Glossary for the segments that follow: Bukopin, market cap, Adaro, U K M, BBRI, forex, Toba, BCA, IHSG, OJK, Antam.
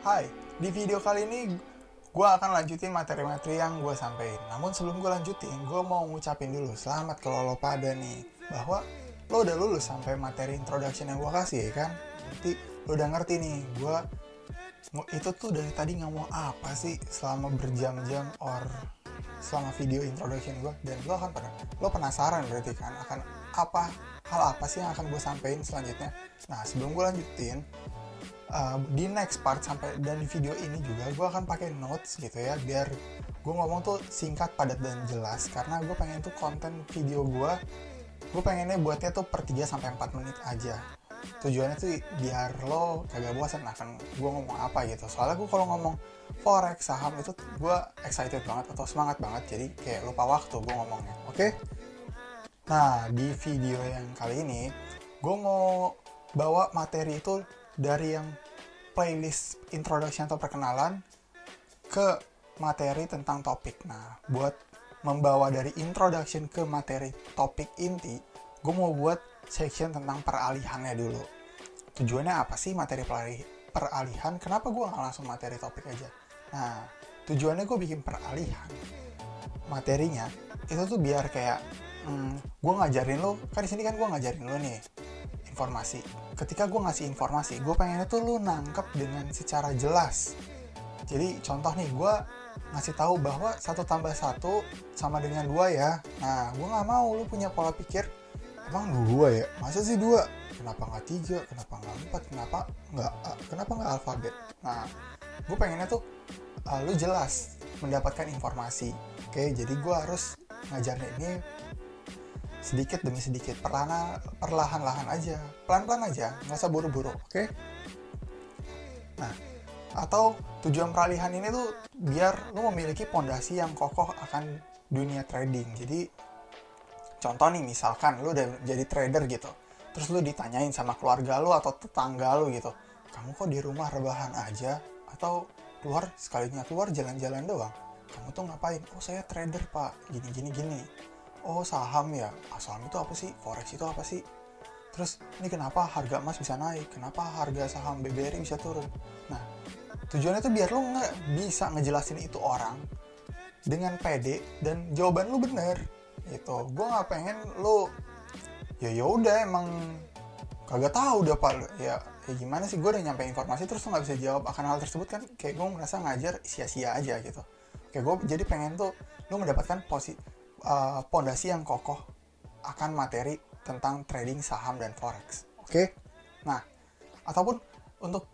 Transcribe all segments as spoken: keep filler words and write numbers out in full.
Hai, di video kali ini gue akan lanjutin materi-materi yang gue sampein. Namun sebelum gue lanjutin, gue mau ngucapin dulu selamat kalau lo pada nih, bahwa lo udah lulus sampai materi introduction yang gue kasih ya kan. Nanti lo udah ngerti nih, gue itu tuh dari tadi ngomong apa sih selama berjam-jam or selama video introduction gue. Dan lo akan pada, lo penasaran berarti kan akan apa, hal apa sih yang akan gue sampein selanjutnya. Nah sebelum gue lanjutin, Uh, di next part sampai dan di video ini juga gue akan pakai notes gitu ya, biar gue ngomong tuh singkat, padat, dan jelas, karena gue pengen tuh konten video gue gue pengennya buatnya tuh per tiga sampai empat menit aja. Tujuannya tuh biar lo kagak bosan akan gue ngomong apa gitu. Soalnya gue kalau ngomong forex, saham itu gue excited banget atau semangat banget, jadi kayak lupa waktu gue ngomongnya. Oke? Nah di video yang kali ini gue mau bawa materi itu dari yang playlist introduction atau perkenalan ke materi tentang topik. Nah, buat membawa dari introduction ke materi topik inti, gue mau buat section tentang peralihannya dulu. Tujuannya apa sih materi peralihan? Kenapa gue nggak langsung materi topik aja? Nah, tujuannya gue bikin peralihan materinya itu tuh biar kayak hmm, gue ngajarin lo, kan di sini kan gue ngajarin lo nih informasi. Ketika gue ngasih informasi, gue pengennya tuh lu nangkep dengan secara jelas. Jadi contoh nih, gue ngasih tahu bahwa satu tambah satu sama dengan dua ya. Nah, gue nggak mau lu punya pola pikir, emang dua ya? Masa sih dua? Kenapa nggak tiga? Kenapa nggak empat? Kenapa nggak A? Kenapa nggak alfabet? Nah, gue pengennya tuh uh, lu jelas mendapatkan informasi. Oke, jadi gue harus ngajarnya ini sedikit demi sedikit, perlahan, perlahan-lahan aja, pelan-pelan aja, nggak usah buru-buru, oke? Okay? Nah, atau tujuan peralihan ini tuh biar lo memiliki pondasi yang kokoh akan dunia trading. Jadi, contoh nih misalkan lo udah jadi trader gitu, terus lo ditanyain sama keluarga lo atau tetangga lo gitu, kamu kok di rumah rebahan aja? Atau keluar sekalinya keluar jalan-jalan doang? Kamu tuh ngapain? Oh saya trader pak, gini-gini-gini. Oh saham ya, ah, saham itu apa sih? Forex itu apa sih? Terus ini kenapa harga emas bisa naik? Kenapa harga saham B B R I bisa turun? Nah, tujuannya tuh biar lo nggak bisa ngejelasin itu orang dengan pede dan jawaban lo bener gitu. Gue nggak pengen lo ya yaudah emang kagak tahu udah pak ya, ya gimana sih, gue udah nyampe informasi terus lo nggak bisa jawab akan hal tersebut kan, kayak gue merasa ngajar sia-sia aja gitu. Kayak gue jadi pengen tuh lo mendapatkan posisi Uh, pondasi yang kokoh akan materi tentang trading saham dan forex. Oke? Okay? Nah, ataupun untuk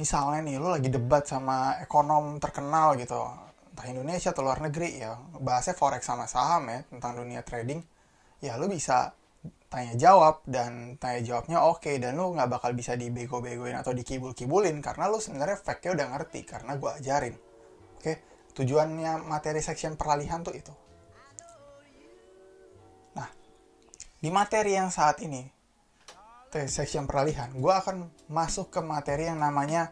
misalnya nih lu lagi debat sama ekonom terkenal gitu, entah Indonesia atau luar negeri ya, bahasnya forex sama saham ya, tentang dunia trading. Ya lu bisa tanya jawab dan tanya jawabnya oke, okay, dan lu nggak bakal bisa dibego-begoin atau dikibul-kibulin karena lu sebenarnya fact-nya udah ngerti karena gua ajarin. Oke? Okay? Tujuannya materi section peralihan tuh itu. Di materi yang saat ini, section peralihan, gue akan masuk ke materi yang namanya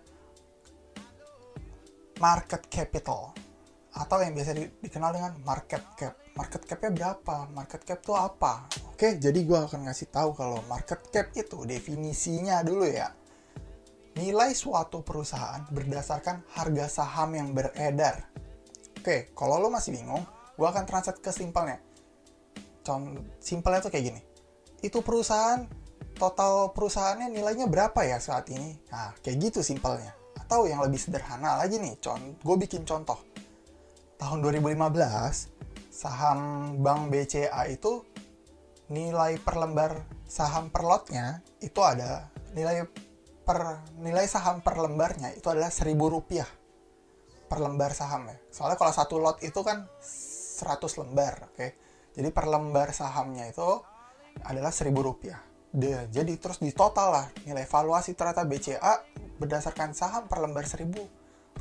market capital. Atau yang biasa dikenal dengan market cap. Market cap-nya berapa? Market cap itu apa? Oke, jadi gue akan ngasih tahu kalau market cap itu definisinya dulu ya. Nilai suatu perusahaan berdasarkan harga saham yang beredar. Oke, kalau lo masih bingung, gue akan translate ke simpelnya. Contoh simpelnya tuh kayak gini. Itu perusahaan, total perusahaannya nilainya berapa ya saat ini? Nah, kayak gitu simpelnya. Atau yang lebih sederhana lagi nih, gue bikin contoh. Tahun dua ribu lima belas, saham bank B C A itu nilai per lembar saham per lotnya itu ada nilai per nilai saham per lembarnya itu adalah seribu rupiah per lembar saham ya. Soalnya kalau satu lot itu kan seratus lembar, oke? Okay? Jadi per lembar sahamnya itu adalah seribu rupiah. De, jadi terus di total lah nilai valuasi ternyata B C A berdasarkan saham per lembar seribu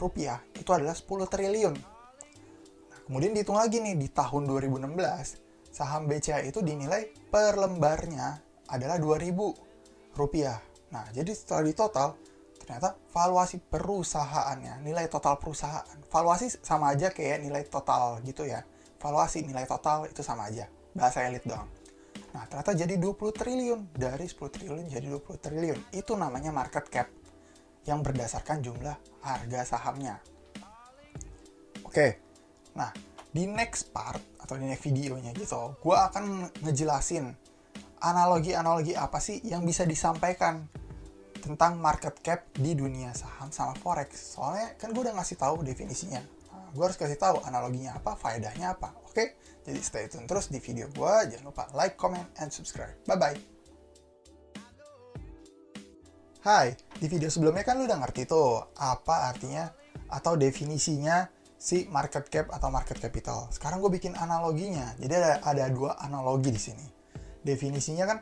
rupiah itu adalah sepuluh triliun. Nah, kemudian dihitung lagi nih di tahun dua ribu enam belas saham B C A itu dinilai per lembarnya adalah dua ribu rupiah. Nah jadi setelah di total ternyata valuasi perusahaannya, nilai total perusahaan. Valuasi sama aja kayak nilai total gitu ya. Valuasi nilai total itu sama aja, bahasa elit doang. Nah, ternyata jadi dua puluh triliun, dari sepuluh triliun jadi dua puluh triliun. Itu namanya market cap. yang berdasarkan jumlah harga sahamnya. Oke, nah di next part atau di next videonya gitu, gue akan ngejelasin analogi-analogi apa sih yang bisa disampaikan tentang market cap di dunia saham sama forex. Soalnya kan gue udah ngasih tahu definisinya. Nah, gue harus kasih tahu analoginya apa, faedahnya apa. Oke, jadi stay tune terus di video gue. Jangan lupa like, comment, and subscribe. Bye-bye. Hai, di video sebelumnya kan lu udah ngerti tuh apa artinya atau definisinya si market cap atau market capital. Sekarang gue bikin analoginya. Jadi ada, ada dua analogi di sini. Definisinya kan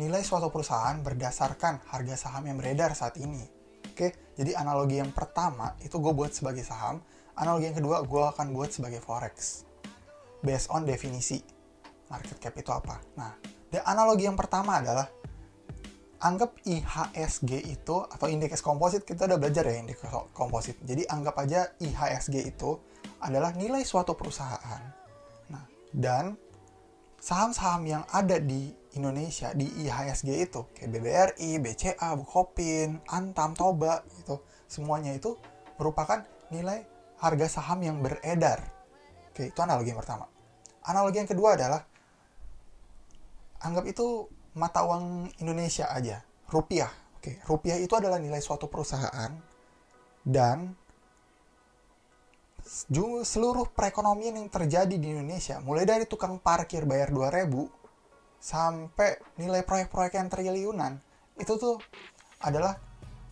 nilai suatu perusahaan berdasarkan harga saham yang beredar saat ini. Oke, jadi analogi yang pertama itu gue buat sebagai saham. Analogi yang kedua gue akan buat sebagai forex. Based on definisi market cap itu apa. Nah, the analogi yang pertama adalah anggap I H S G itu, atau indeks komposit, kita udah belajar ya indeks komposit. Jadi anggap aja I H S G itu adalah nilai suatu perusahaan. Nah, dan saham-saham yang ada di Indonesia di I H S G itu, kayak B B R I, B C A, Bukopin, Antam, Toba, gitu. Semuanya itu merupakan nilai harga saham yang beredar. Oke, itu analogi yang pertama. Analogi yang kedua adalah anggap itu mata uang Indonesia aja, rupiah. Oke, rupiah itu adalah nilai suatu perusahaan dan seluruh perekonomian yang terjadi di Indonesia, mulai dari tukang parkir bayar dua ribu sampai nilai proyek-proyek yang triliunan, itu tuh adalah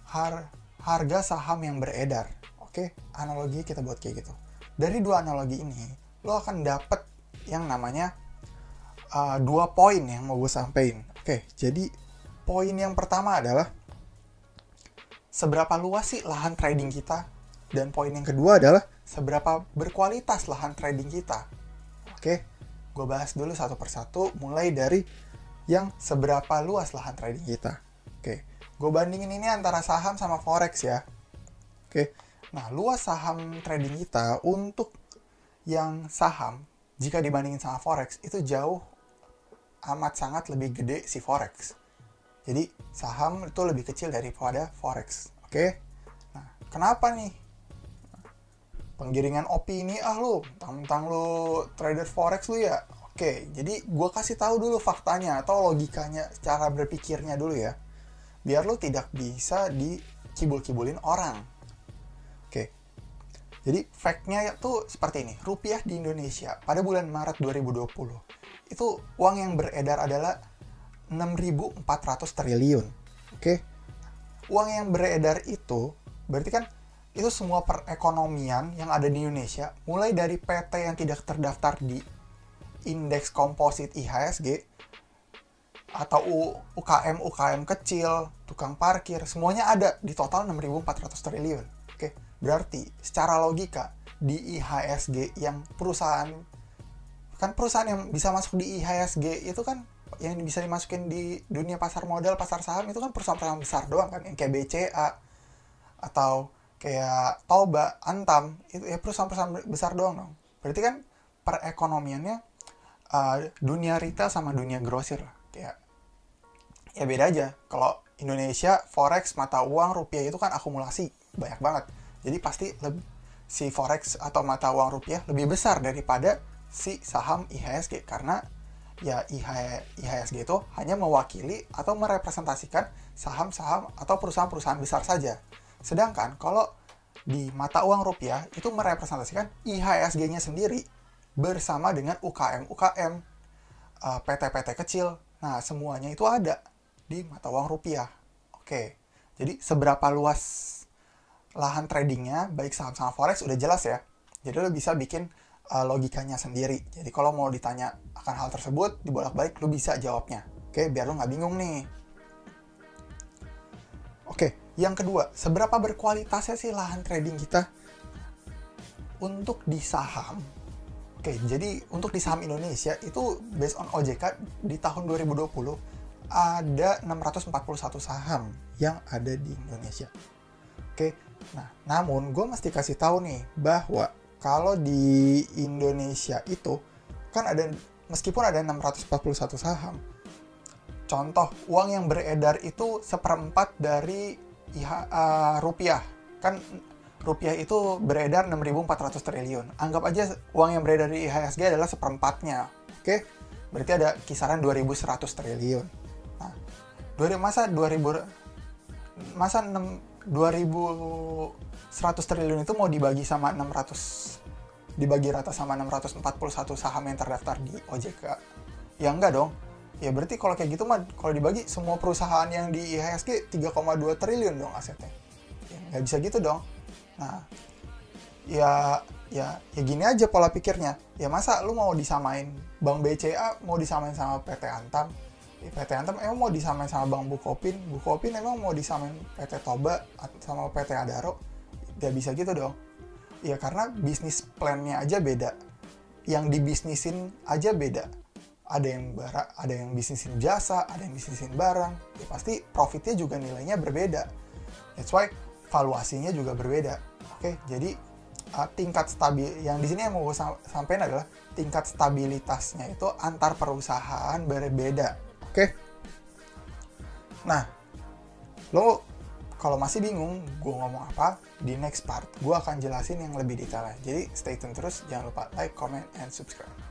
har- harga saham yang beredar. Oke, analogi kita buat kayak gitu. Dari dua analogi ini, lo akan dapet yang namanya Uh, dua poin yang mau gue sampein. Oke, jadi poin yang pertama adalah seberapa luas sih lahan trading kita, dan poin yang kedua adalah seberapa berkualitas lahan trading kita. Oke, gue bahas dulu satu persatu, mulai dari yang seberapa luas lahan trading kita. Oke, gue bandingin ini antara saham sama forex ya. Oke, nah luas saham trading kita untuk yang saham jika dibandingin sama forex itu jauh amat sangat lebih gede si forex. Jadi saham itu lebih kecil daripada forex. Oke, nah kenapa nih penggiringan opini ah lu, tentang lu trader forex lu ya? Oke, jadi gue kasih tahu dulu faktanya atau logikanya, cara berpikirnya dulu ya, biar lu tidak bisa dikibul-kibulin orang. Oke, jadi fact-nya tuh seperti ini. Rupiah di Indonesia pada bulan Maret dua ribu dua puluh itu uang yang beredar adalah enam ribu empat ratus triliun. Oke. Uang yang beredar itu berarti kan itu semua perekonomian yang ada di Indonesia, mulai dari P T yang tidak terdaftar di indeks komposit I H S G atau U K M U K M kecil, tukang parkir, semuanya ada di total enam ribu empat ratus triliun. Oke. Berarti secara logika di I H S G yang perusahaan, kan perusahaan yang bisa masuk di I H S G itu kan yang bisa dimasukin di dunia pasar modal, pasar saham itu kan perusahaan-perusahaan besar doang kan, yang kayak B C A atau kayak Toba, Antam, itu ya perusahaan-perusahaan besar doang dong. Berarti kan perekonomiannya uh, dunia retail sama dunia grosir lah. Kayak ya beda aja. Kalau Indonesia forex, mata uang, rupiah itu kan akumulasi banyak banget. Jadi pasti lebih, si forex atau mata uang rupiah lebih besar daripada si saham I H S G. Karena ya I H S G itu hanya mewakili atau merepresentasikan saham-saham atau perusahaan-perusahaan besar saja. Sedangkan kalau di mata uang rupiah itu merepresentasikan I H S G-nya sendiri bersama dengan U K M U K M, P T P T kecil. Nah, semuanya itu ada di mata uang rupiah. Oke, jadi seberapa luas lahan tradingnya baik saham sama forex udah jelas ya. Jadi lo bisa bikin uh, logikanya sendiri. Jadi kalau mau ditanya akan hal tersebut dibolak-balik, lo bisa jawabnya. Oke, biar lo nggak bingung nih. Oke, yang kedua, seberapa berkualitasnya sih lahan trading kita untuk di saham? Oke, jadi untuk di saham Indonesia itu based on O J K di tahun dua ribu dua puluh ada enam ratus empat puluh satu saham yang ada di Indonesia. Oke. Nah, namun gue mesti kasih tahu nih bahwa kalau di Indonesia itu kan ada, meskipun ada enam ratus empat puluh satu saham, contoh uang yang beredar itu seperempat dari I H, uh, rupiah. Kan rupiah itu beredar enam ribu empat ratus triliun. Anggap aja uang yang beredar di I H S G adalah seperempatnya. Oke? Berarti ada kisaran dua ribu seratus triliun. Nah, masa dua ribu masa dua ribu seratus triliun itu mau dibagi sama enam ratus dibagi rata sama enam ratus empat puluh satu saham yang terdaftar di O J K. Ya enggak dong. Ya berarti kalau kayak gitu mah, kalau dibagi semua perusahaan yang di I H S G tiga koma dua triliun dong asetnya. Ya, nggak bisa gitu dong. Nah, ya ya ya gini aja pola pikirnya. Ya masa lu mau disamain Bank B C A, mau disamain sama P T Antam? Ya, P T Antam emang mau disamain sama Bank Bukopin? Bukopin emang mau disamain P T Toba sama P T Adaro? Nggak bisa gitu dong. Ya karena bisnis plan-nya aja beda. Yang dibisnisin aja beda. Ada yang barang, ada yang bisnisin jasa, ada yang bisnisin barang, ya pasti profitnya juga nilainya berbeda. That's why valuasinya juga berbeda. Oke, okay? Jadi uh, tingkat stabil, yang di sini yang mau sam- sampaikan adalah tingkat stabilitasnya itu antar perusahaan berbeda. Oke, okay? Nah, lo kalau masih bingung gue ngomong apa, di next part gue akan jelasin yang lebih detailnya. Jadi stay tune terus, jangan lupa like, comment, and subscribe.